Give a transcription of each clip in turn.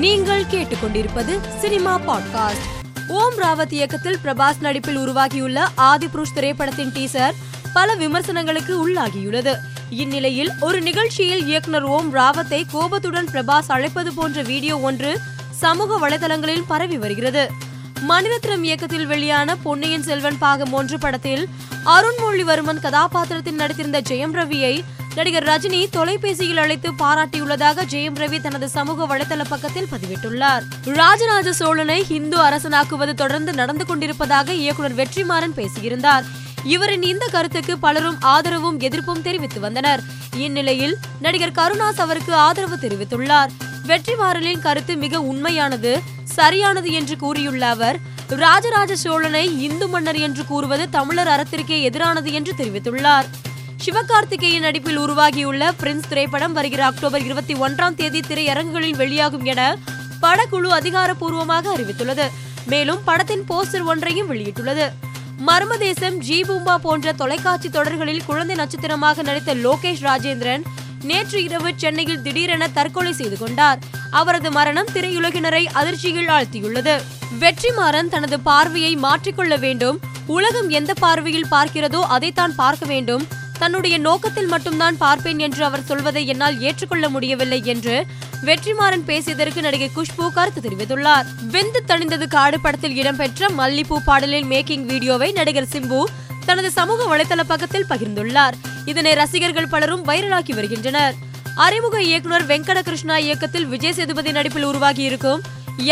நீங்கள் கேட்டுக்கொண்டிருப்பது cinema podcast. ஓம் ராவத் இயக்கத்தில் பிரபாஸ் நடிப்பில் உருவாகியுள்ள ஆதி புருஷ் திரைப்படத்தின் டீசர் பல விமர்சனங்களுக்கு உள்ளாகியுள்ளது. இந்நிலையில் ஒரு நிகழ்ச்சியில் இயக்குனர் ஓம் ராவத்தை கோபத்துடன் பிரபாஸ் அழைப்பது போன்ற வீடியோ ஒன்று சமூக வலைதளங்களில் பரவி வருகிறது. மனிதத்திரம் இயக்கத்தில் வெளியான பொன்னியின் செல்வன் பாகம் 1 படத்தில் அருண்மொழிவர்மன் கதாபாத்திரத்தில் நடித்திருந்த ஜெயம் ரவியை நடிகர் ரஜினி தொலைபேசியில் அழைத்து பாராட்டியுள்ளதாக ஜெயம் ரவி தனது சமூக வலைதள பக்கத்தில் பதிவிட்டுள்ளார். ராஜராஜ சோழனை ஹிந்து அரசனாக்குவது தொடர்ந்து நடந்து கொண்டிருப்பதாக இயக்குனர் வெற்றிமாறன் பேசியிருந்தார். இவரின் இந்த கருத்துக்கு பலரும் ஆதரவும் எதிர்ப்பும் தெரிவித்து வந்தனர். இந்நிலையில் நடிகர் கருணாஸ் அவருக்கு ஆதரவு தெரிவித்துள்ளார். வெற்றிமாறனின் கருத்து மிக உண்மையானது, சரியானது என்று கூறியுள்ள அவர், ராஜராஜ சோழனை இந்து மன்னர் என்று கூறுவது தமிழர் அறத்திற்கே எதிரானது என்று தெரிவித்துள்ளார். சிவகார்த்திகேயன் நடிப்பில் உருவாகியுள்ள பிரின்ஸ் திரைப்படம் வருகிற அக்டோபர் 21 திரையரங்குகளில் வெளியாகும் என படக்குழு அதிகாரப்பூர்வமாக அறிவித்துள்ளது. மேலும் படத்தின் போஸ்டர் ஒன்றையும் வெளியிட்டுள்ளது. மர்மதேசம், ஜி பூம்பா போன்ற தொலைக்காட்சி தொடர்களில் குழந்தை நட்சத்திரமாக நடித்த லோகேஷ் ராஜேந்திரன் நேற்று இரவு சென்னையில் திடீரென தற்கொலை செய்து கொண்டார். அவரது மரணம் திரையுலகினரை அதிர்ச்சியில் ஆழ்த்தியுள்ளது. வெற்றிமாறன் தனது பார்வையை மாற்றிக்கொள்ள வேண்டும், உலகம் எந்த பார்வையில் பார்க்கிறதோ அதைத்தான் பார்க்க வேண்டும், தன்னுடைய நோக்கத்தில் மட்டும்தான் பார்ப்பேன் என்று அவர் சொல்வதை என்னால் ஏற்றுக்கொள்ள முடியவில்லை என்று வெற்றிமாறன் பேசியதற்கு நடிகை குஷ்பு கருத்து தெரிவித்துள்ளார். விந்து தணிந்தது காடு படத்தில் இடம்பெற்ற மல்லிப்பூ பாடலின் மேக்கிங் வீடியோவை நடிகர் சிம்பு தனது சமூக வலைதள பக்கத்தில் பகிர்ந்துள்ளார். இதனை ரசிகர்கள் பலரும் வைரலாக்கி வருகின்றனர். அறிமுக இயக்குனர் வெங்கட கிருஷ்ணா இயக்கத்தில் விஜய் சேதுபதி நடிப்பில் உருவாகி இருக்கும்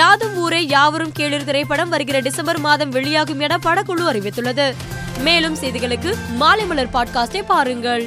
யாதும் ஊரே யாவரும் கேளிர் திரைப்படம் வருகிற டிசம்பர் மாதம் வெளியாகும் என படக்குழு அறிவித்துள்ளது. மேலும் செய்திகளுக்கு மாலை மலர் பாட்காஸ்டை பாருங்கள்.